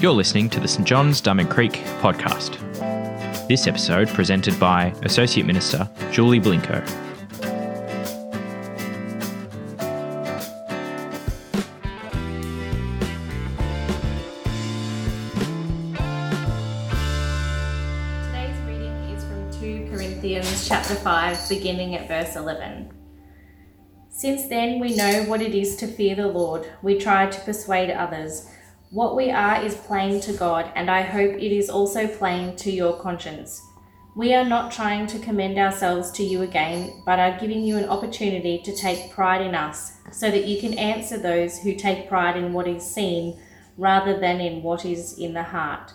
You're listening to the St John's Drummond Creek podcast. This episode presented by Associate Minister Julie Blinko. Today's reading is from 2 Corinthians chapter 5, beginning at verse 11. Since then we know what it is to fear the Lord, we try to persuade others. What we are is plain to God, and I hope it is also plain to your conscience. We are not trying to commend ourselves to you again, but are giving you an opportunity to take pride in us, so that you can answer those who take pride in what is seen rather than in what is in the heart.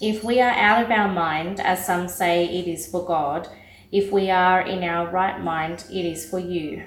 If we are out of our mind, as some say, it is for God. If we are in our right mind, it is for you.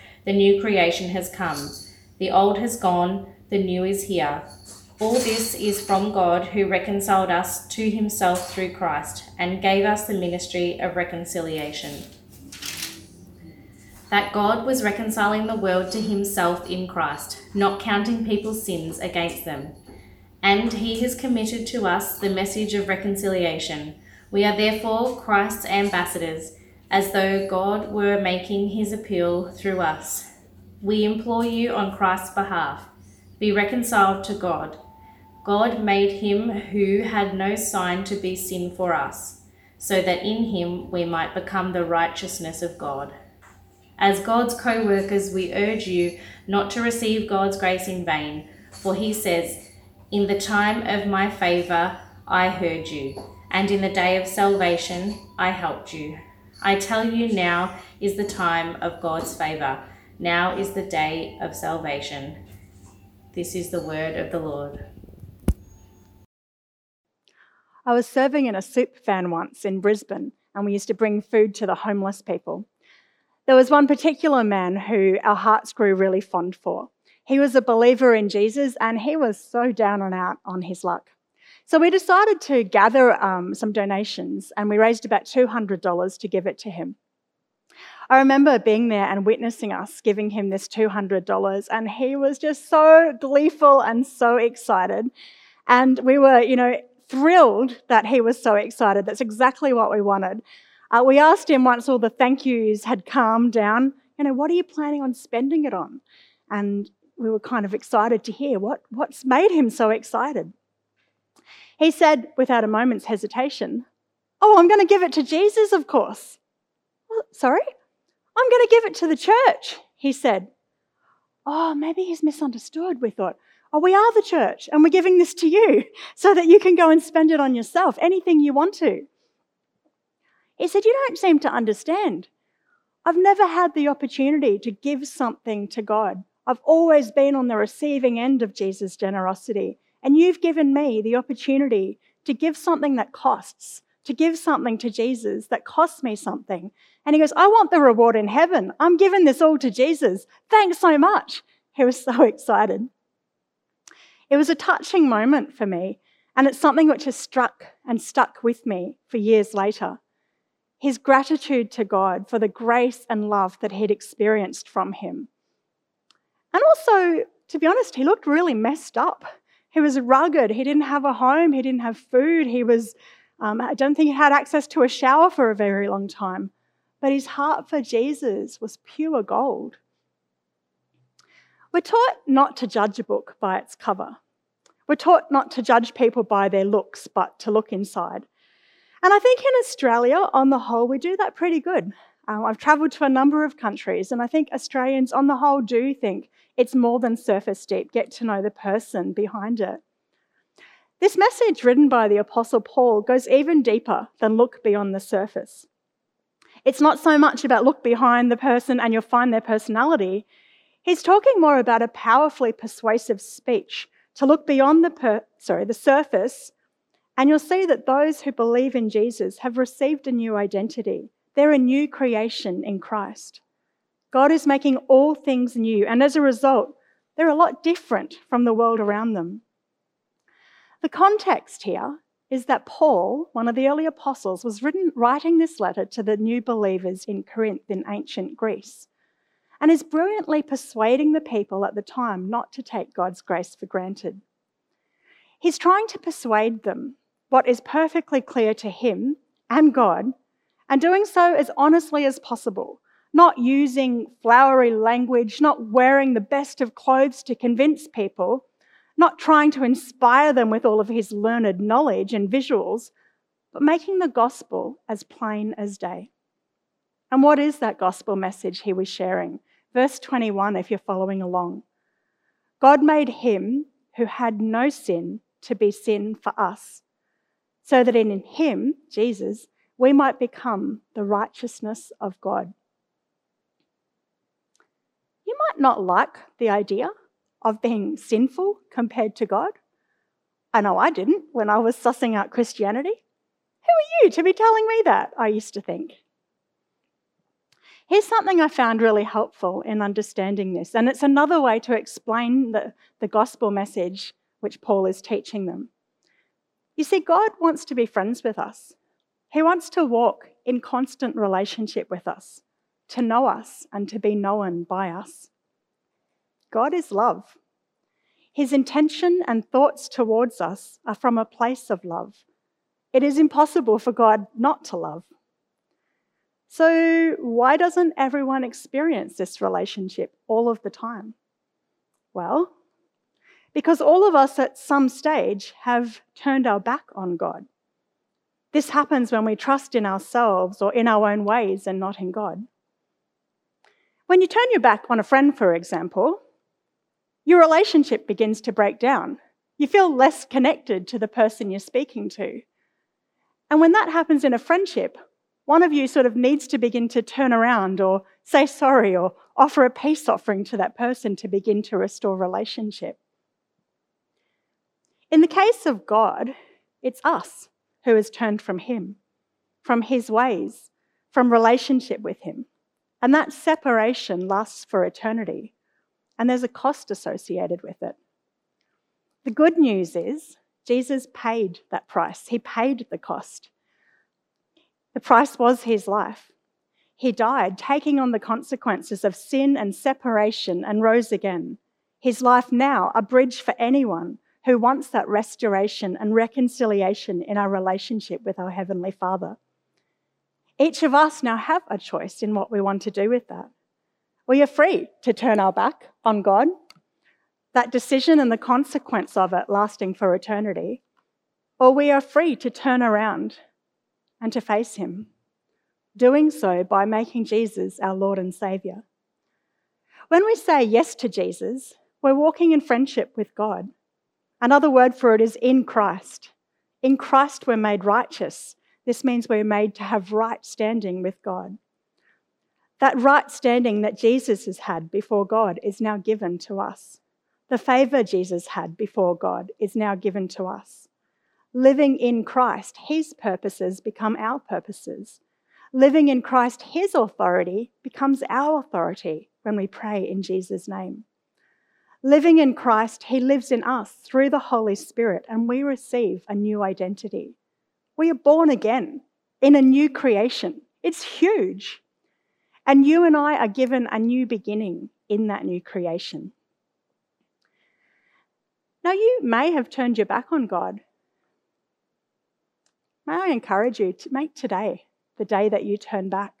the new creation has come. The old has gone, the new is here. All this is from God, who reconciled us to himself through Christ and gave us the ministry of reconciliation. That God was reconciling the world to himself in Christ, not counting people's sins against them. And he has committed to us the message of reconciliation. We are therefore Christ's ambassadors, as though God were making his appeal through us. We implore you on Christ's behalf, be reconciled to God. God made him who had no sin to be sin for us, so that in him we might become the righteousness of God. As God's co-workers, we urge you not to receive God's grace in vain, for he says, "In the time of my favour I heard you, and in the day of salvation I helped you." I tell you, now is the time of God's favour. Now is the day of salvation. This is the word of the Lord. I was serving in a soup van once in Brisbane, and we used to bring food to the homeless people. There was one particular man who our hearts grew really fond for. He was a believer in Jesus, and he was so down and out on his luck. So we decided to gather some donations, and we raised about $200 to give it to him. I remember being there and witnessing us giving him this $200, and he was just so gleeful and so excited. And we were, thrilled that he was so excited. That's exactly what we wanted. We asked him, once all the thank yous had calmed down, what are you planning on spending it on? And we were kind of excited to hear what's made him so excited. He said, without a moment's hesitation, "Oh, I'm going to give it to Jesus, of course." "Sorry?" "I'm going to give it to the church," he said. Oh, maybe he's misunderstood, we thought. Oh, we are the church, and we're giving this to you so that you can go and spend it on yourself, anything you want to. He said, "You don't seem to understand. I've never had the opportunity to give something to God. I've always been on the receiving end of Jesus' generosity, and you've given me the opportunity to give something that costs, to give something to Jesus that costs me something." And he goes, "I want the reward in heaven. I'm giving this all to Jesus. Thanks so much." He was so excited. It was a touching moment for me, and it's something which has stuck with me for years later. His gratitude to God for the grace and love that he'd experienced from him. And also, to be honest, he looked really messed up. He was rugged. He didn't have a home. He didn't have food. He was... I don't think he had access to a shower for a very long time, but his heart for Jesus was pure gold. We're taught not to judge a book by its cover. We're taught not to judge people by their looks, but to look inside. And I think in Australia, on the whole, we do that pretty good. I've travelled to a number of countries, and I think Australians, on the whole, do think it's more than surface deep. Get to know the person behind it. This message, written by the Apostle Paul, goes even deeper than look beyond the surface. It's not so much about look behind the person and you'll find their personality. He's talking more about a powerfully persuasive speech to look beyond the surface, and you'll see that those who believe in Jesus have received a new identity. They're a new creation in Christ. God is making all things new, and as a result, they're a lot different from the world around them. The context here is that Paul, one of the early apostles, was writing this letter to the new believers in Corinth in ancient Greece, and is brilliantly persuading the people at the time not to take God's grace for granted. He's trying to persuade them what is perfectly clear to him and God, and doing so as honestly as possible, not using flowery language, not wearing the best of clothes to convince people, not trying to inspire them with all of his learned knowledge and visuals, but making the gospel as plain as day. And what is that gospel message he was sharing? Verse 21, if you're following along. God made him who had no sin to be sin for us, so that in him, Jesus, we might become the righteousness of God. You might not like the idea of being sinful compared to God. I know I didn't when I was sussing out Christianity. Who are you to be telling me that? I used to think. Here's something I found really helpful in understanding this, and it's another way to explain the gospel message which Paul is teaching them. You see, God wants to be friends with us. He wants to walk in constant relationship with us, to know us and to be known by us. God is love. His intention and thoughts towards us are from a place of love. It is impossible for God not to love. So why doesn't everyone experience this relationship all of the time? Well, because all of us at some stage have turned our back on God. This happens when we trust in ourselves or in our own ways and not in God. When you turn your back on a friend, for example, your relationship begins to break down. You feel less connected to the person you're speaking to. And when that happens in a friendship, one of you sort of needs to begin to turn around or say sorry or offer a peace offering to that person to begin to restore relationship. In the case of God, it's us who has turned from him, from his ways, from relationship with him. And that separation lasts for eternity, and there's a cost associated with it. The good news is Jesus paid that price. He paid the cost. The price was his life. He died, taking on the consequences of sin and separation, and rose again. His life now, a bridge for anyone who wants that restoration and reconciliation in our relationship with our Heavenly Father. Each of us now have a choice in what we want to do with that. We are free to turn our back on God, that decision and the consequence of it lasting for eternity, or we are free to turn around and to face him, doing so by making Jesus our Lord and Saviour. When we say yes to Jesus, we're walking in friendship with God. Another word for it is in Christ. In Christ we're made righteous. This means we're made to have right standing with God. That right standing that Jesus has had before God is now given to us. The favour Jesus had before God is now given to us. Living in Christ, his purposes become our purposes. Living in Christ, his authority becomes our authority when we pray in Jesus' name. Living in Christ, he lives in us through the Holy Spirit, and we receive a new identity. We are born again in a new creation. It's huge. And you and I are given a new beginning in that new creation. Now, you may have turned your back on God. May I encourage you to make today the day that you turn back.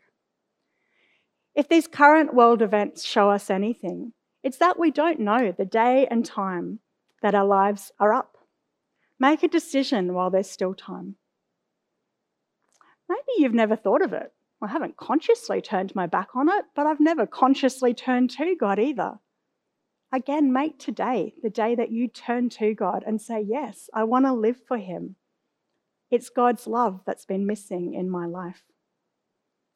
If these current world events show us anything, it's that we don't know the day and time that our lives are up. Make a decision while there's still time. Maybe you've never thought of it. I haven't consciously turned my back on it, but I've never consciously turned to God either. Again, make today the day that you turn to God and say, yes, I want to live for him. It's God's love that's been missing in my life.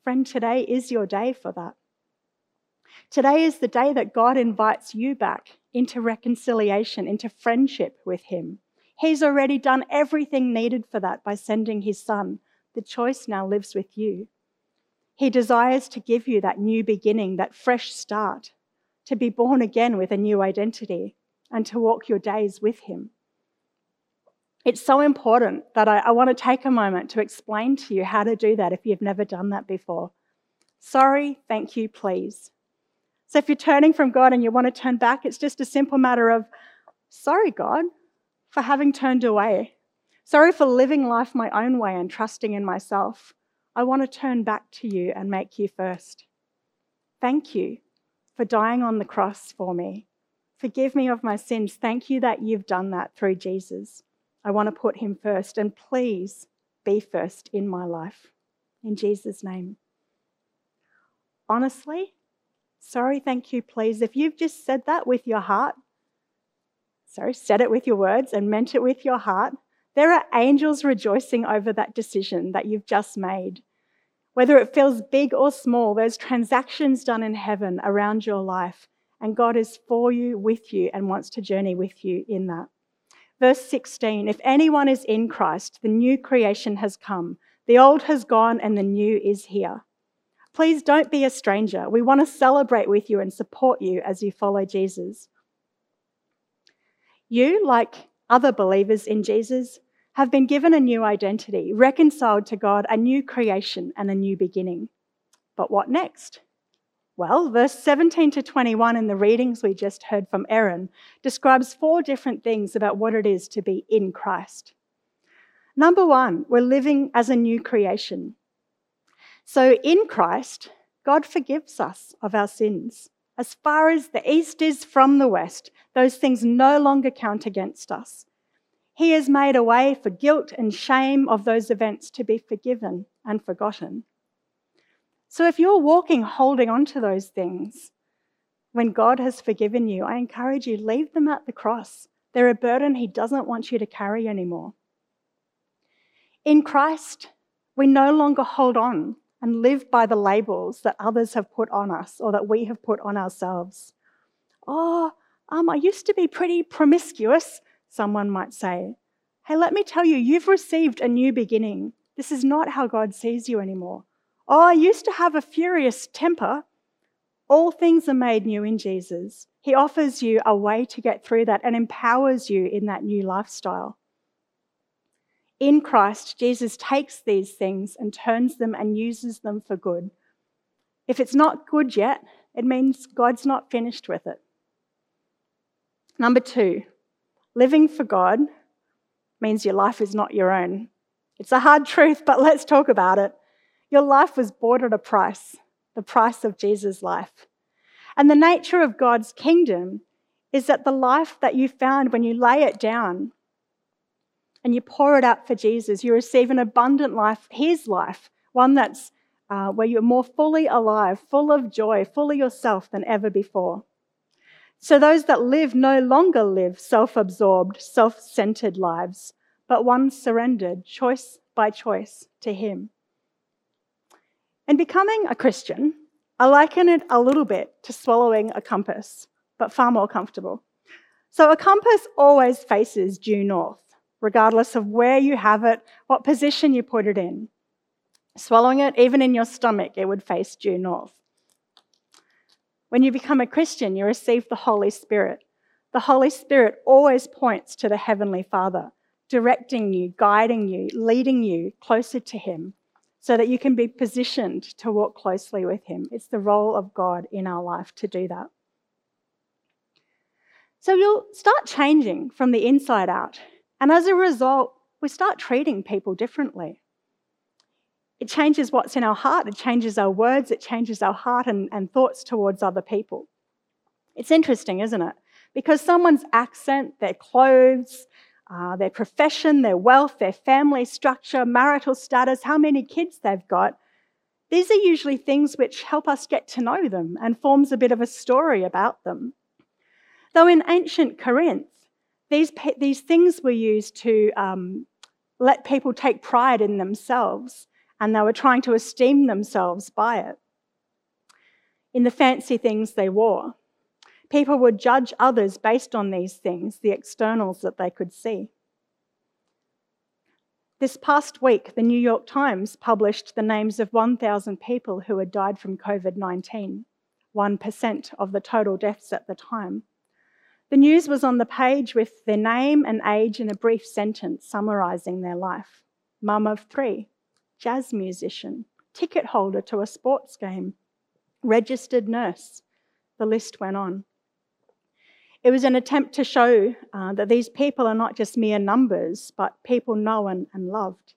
Friend, today is your day for that. Today is the day that God invites you back into reconciliation, into friendship with him. He's already done everything needed for that by sending his son. The choice now lives with you. He desires to give you that new beginning, that fresh start, to be born again with a new identity and to walk your days with him. It's so important that I want to take a moment to explain to you how to do that if you've never done that before. Sorry, thank you, please. So if you're turning from God and you want to turn back, it's just a simple matter of, sorry, God, for having turned away. Sorry for living life my own way and trusting in myself. I want to turn back to you and make you first. Thank you for dying on the cross for me. Forgive me of my sins. Thank you that you've done that through Jesus. I want to put him first, and please be first in my life. In Jesus' name. Honestly, sorry, thank you, please. If you've just said that with your heart, said it with your words and meant it with your heart, there are angels rejoicing over that decision that you've just made. Whether it feels big or small, there's transactions done in heaven around your life, and God is for you, with you, and wants to journey with you in that. Verse 16, if anyone is in Christ, the new creation has come. The old has gone and the new is here. Please don't be a stranger. We want to celebrate with you and support you as you follow Jesus. You, like other believers in Jesus, have been given a new identity, reconciled to God, a new creation and a new beginning. But what next? Well, verse 17 to 21 in the readings we just heard from Erin describes 4 different things about what it is to be in Christ. Number 1, we're living as a new creation. So in Christ, God forgives us of our sins. As far as the east is from the west, those things no longer count against us. He has made a way for guilt and shame of those events to be forgiven and forgotten. So if you're walking holding on to those things, when God has forgiven you, I encourage you, leave them at the cross. They're a burden he doesn't want you to carry anymore. In Christ, we no longer hold on and live by the labels that others have put on us or that we have put on ourselves. I used to be pretty promiscuous, someone might say. Hey, let me tell you, you've received a new beginning. This is not how God sees you anymore. Oh, I used to have a furious temper. All things are made new in Jesus. He offers you a way to get through that and empowers you in that new lifestyle. In Christ, Jesus takes these things and turns them and uses them for good. If it's not good yet, it means God's not finished with it. Number 2, living for God means your life is not your own. It's a hard truth, but let's talk about it. Your life was bought at a price, the price of Jesus' life. And the nature of God's kingdom is that the life that you found when you lay it down and you pour it out for Jesus, you receive an abundant life, his life, one that's where you're more fully alive, full of joy, fully yourself than ever before. So those that live no longer live self-absorbed, self-centered lives, but one surrendered choice by choice to him. And becoming a Christian, I liken it a little bit to swallowing a compass, but far more comfortable. So a compass always faces due north, regardless of where you have it, what position you put it in. Swallowing it, even in your stomach, it would face due north. When you become a Christian, you receive the Holy Spirit. The Holy Spirit always points to the Heavenly Father, directing you, guiding you, leading you closer to him, so that you can be positioned to walk closely with him. It's the role of God in our life to do that. So you'll start changing from the inside out, and as a result, we start treating people differently. It changes what's in our heart, it changes our words, it changes our heart and thoughts towards other people. It's interesting, isn't it? Because someone's accent, their clothes, their profession, their wealth, their family structure, marital status, how many kids they've got. These are usually things which help us get to know them and forms a bit of a story about them. Though in ancient Corinth, these things were used to let people take pride in themselves, and they were trying to esteem themselves by it, in the fancy things they wore. People would judge others based on these things, the externals that they could see. This past week, the New York Times published the names of 1,000 people who had died from COVID-19, 1% of the total deaths at the time. The news was on the page with their name and age in a brief sentence summarising their life. Mum of three, jazz musician, ticket holder to a sports game, registered nurse. The list went on. It was an attempt to show that these people are not just mere numbers, but people known and loved.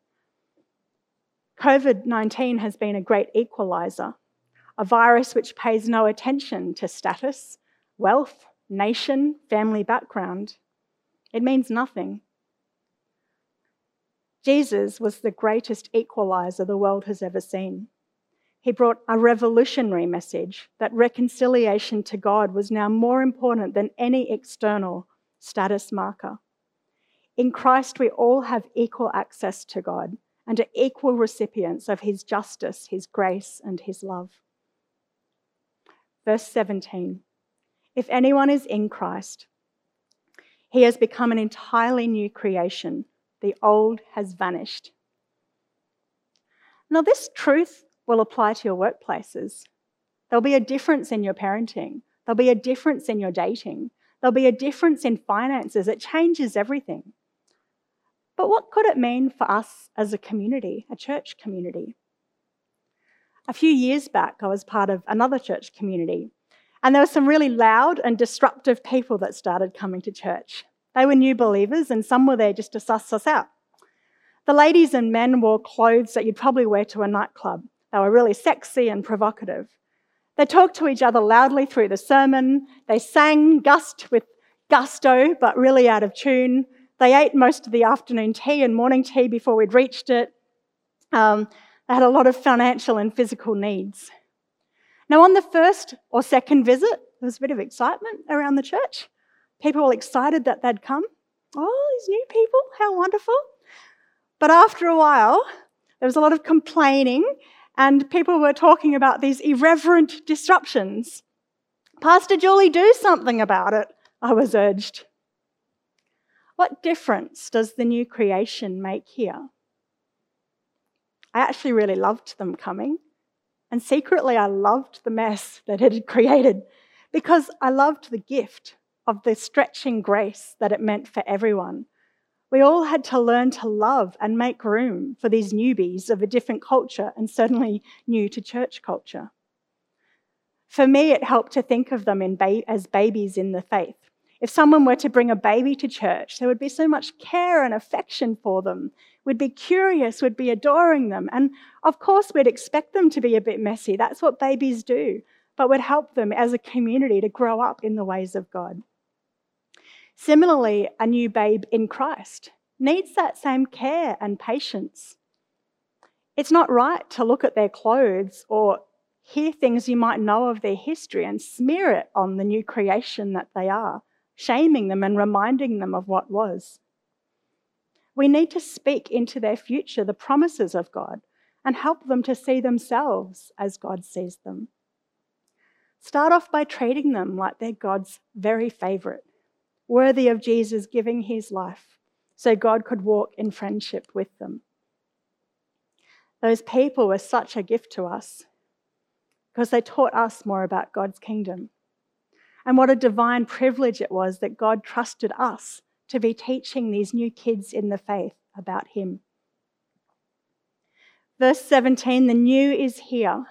COVID-19 has been a great equaliser, a virus which pays no attention to status, wealth, nation, family background. It means nothing. Jesus was the greatest equaliser the world has ever seen. He brought a revolutionary message that reconciliation to God was now more important than any external status marker. In Christ, we all have equal access to God and are equal recipients of his justice, his grace, and his love. Verse 17, if anyone is in Christ, he has become an entirely new creation. The old has vanished. Now, this truth will apply to your workplaces. There'll be a difference in your parenting. There'll be a difference in your dating. There'll be a difference in finances. It changes everything. But what could it mean for us as a community, a church community? A few years back, I was part of another church community, and there were some really loud and disruptive people that started coming to church. They were new believers, and some were there just to suss us out. The ladies and men wore clothes that you'd probably wear to a nightclub. They were really sexy and provocative. They talked to each other loudly through the sermon. They sang with gusto, but really out of tune. They ate most of the afternoon tea and morning tea before we'd reached it. They had a lot of financial and physical needs. Now, on the first or second visit, there was a bit of excitement around the church. People were excited that they'd come. Oh, these new people, how wonderful. But after a while, there was a lot of complaining, and people were talking about these irreverent disruptions. Pastor Julie, do something about it, I was urged. What difference does the new creation make here? I actually really loved them coming, and secretly I loved the mess that it had created, because I loved the gift of the stretching grace that it meant for everyone. We all had to learn to love and make room for these newbies of a different culture and certainly new to church culture. For me, it helped to think of them as babies in the faith. If someone were to bring a baby to church, there would be so much care and affection for them. We'd be curious, we'd be adoring them. And of course, we'd expect them to be a bit messy. That's what babies do. But we'd help them as a community to grow up in the ways of God. Similarly, a new babe in Christ needs that same care and patience. It's not right to look at their clothes or hear things you might know of their history and smear it on the new creation that they are, shaming them and reminding them of what was. We need to speak into their future the promises of God and help them to see themselves as God sees them. Start off by treating them like they're God's very favourite, worthy of Jesus giving his life so God could walk in friendship with them. Those people were such a gift to us because they taught us more about God's kingdom. And what a divine privilege it was that God trusted us to be teaching these new kids in the faith about him. Verse 17, the new is here,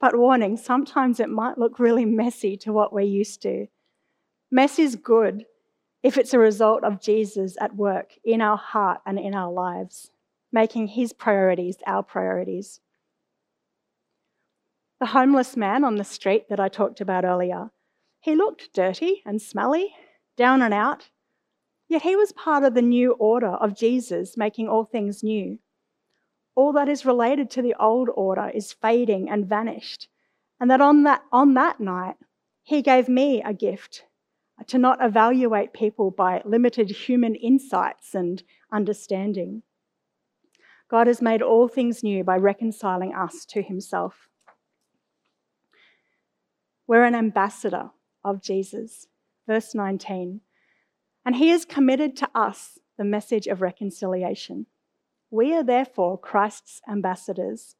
but warning, sometimes it might look really messy to what we're used to. Mess is good if it's a result of Jesus at work in our heart and in our lives, making his priorities our priorities. The homeless man on the street that I talked about earlier, he looked dirty and smelly, down and out, yet he was part of the new order of Jesus, making all things new. All that is related to the old order is fading and vanished, and that on that night, he gave me a gift to not evaluate people by limited human insights and understanding. God has made all things new by reconciling us to himself. We're an ambassador, of Jesus. Verse 19, and he has committed to us the message of reconciliation. We are therefore Christ's ambassadors.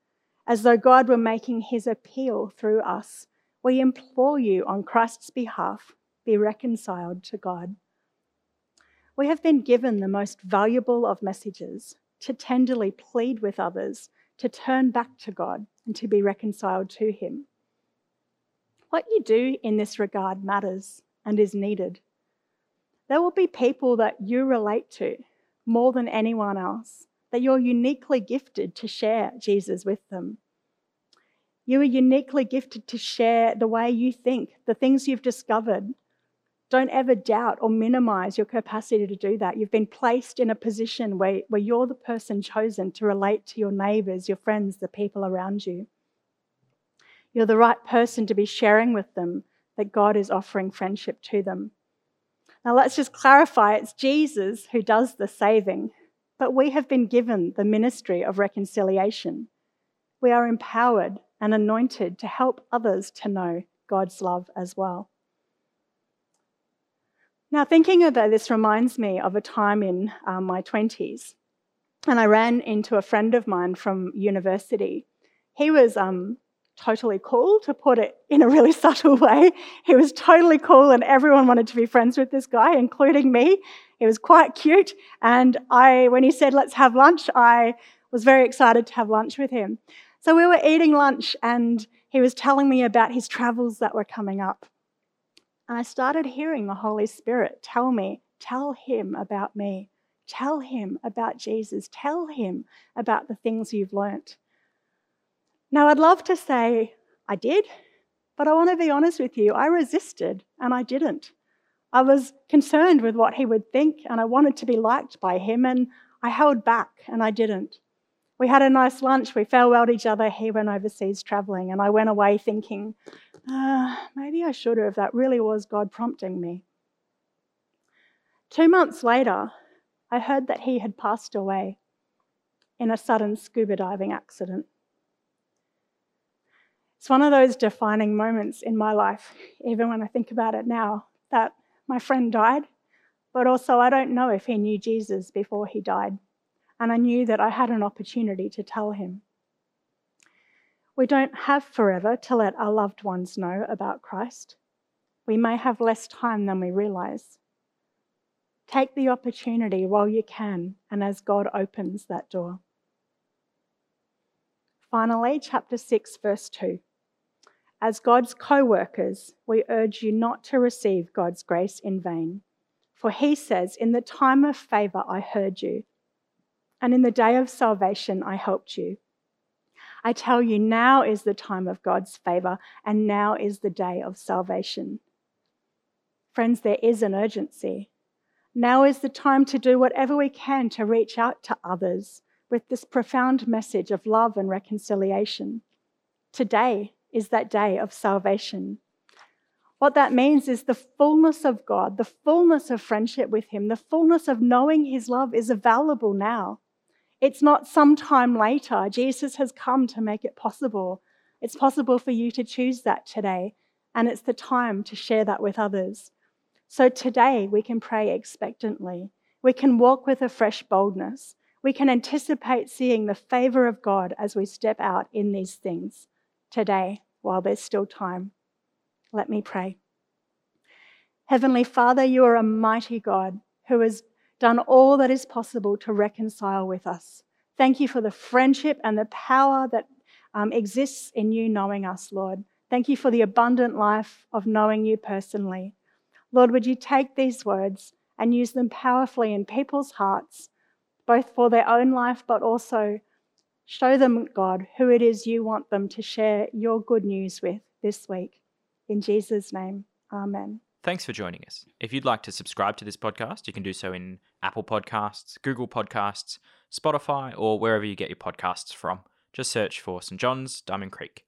As though God were making his appeal through us, we implore you on Christ's behalf, be reconciled to God. We have been given the most valuable of messages, to tenderly plead with others, to turn back to God and to be reconciled to him. What you do in this regard matters and is needed. There will be people that you relate to more than anyone else, that you're uniquely gifted to share Jesus with them. You are uniquely gifted to share the way you think, the things you've discovered. Don't ever doubt or minimize your capacity to do that. You've been placed in a position where you're the person chosen to relate to your neighbours, your friends, the people around you. You're the right person to be sharing with them that God is offering friendship to them. Now let's just clarify, it's Jesus who does the saving, but we have been given the ministry of reconciliation. We are empowered and anointed to help others to know God's love as well. Now, thinking about this reminds me of a time in my 20s, and I ran into a friend of mine from university. He was totally cool, to put it in a really subtle way. He was totally cool, and everyone wanted to be friends with this guy, including me. He was quite cute, and when he said, let's have lunch, I was very excited to have lunch with him. So we were eating lunch, and he was telling me about his travels that were coming up. And I started hearing the Holy Spirit tell me, tell him about me. Tell him about Jesus. Tell him about the things you've learnt. Now, I'd love to say I did, but I want to be honest with you. I resisted and I didn't. I was concerned with what he would think and I wanted to be liked by him, and I held back and I didn't. We had a nice lunch. We farewelled each other. He went overseas travelling, and I went away thinking, maybe I should have. That really was God prompting me. 2 months later, I heard that he had passed away in a sudden scuba diving accident. It's one of those defining moments in my life, even when I think about it now, that my friend died, but also I don't know if he knew Jesus before he died. And I knew that I had an opportunity to tell him. We don't have forever to let our loved ones know about Christ. We may have less time than we realise. Take the opportunity while you can and as God opens that door. Finally, chapter 6, verse 2. As God's co-workers, we urge you not to receive God's grace in vain. For he says, in the time of favour I heard you, and in the day of salvation, I helped you. I tell you, now is the time of God's favour, and now is the day of salvation. Friends, there is an urgency. Now is the time to do whatever we can to reach out to others with this profound message of love and reconciliation. Today is that day of salvation. What that means is the fullness of God, the fullness of friendship with him, the fullness of knowing his love is available now. It's not sometime later. Jesus has come to make it possible. It's possible for you to choose that today, and it's the time to share that with others. So today we can pray expectantly. We can walk with a fresh boldness. We can anticipate seeing the favour of God as we step out in these things today while there's still time. Let me pray. Heavenly Father, you are a mighty God who has done all that is possible to reconcile with us. Thank you for the friendship and the power that exists in you knowing us, Lord. Thank you for the abundant life of knowing you personally. Lord, would you take these words and use them powerfully in people's hearts, both for their own life, but also show them, God, who it is you want them to share your good news with this week. In Jesus' name, amen. Thanks for joining us. If you'd like to subscribe to this podcast, you can do so in Apple Podcasts, Google Podcasts, Spotify, or wherever you get your podcasts from. Just search for St. John's Diamond Creek.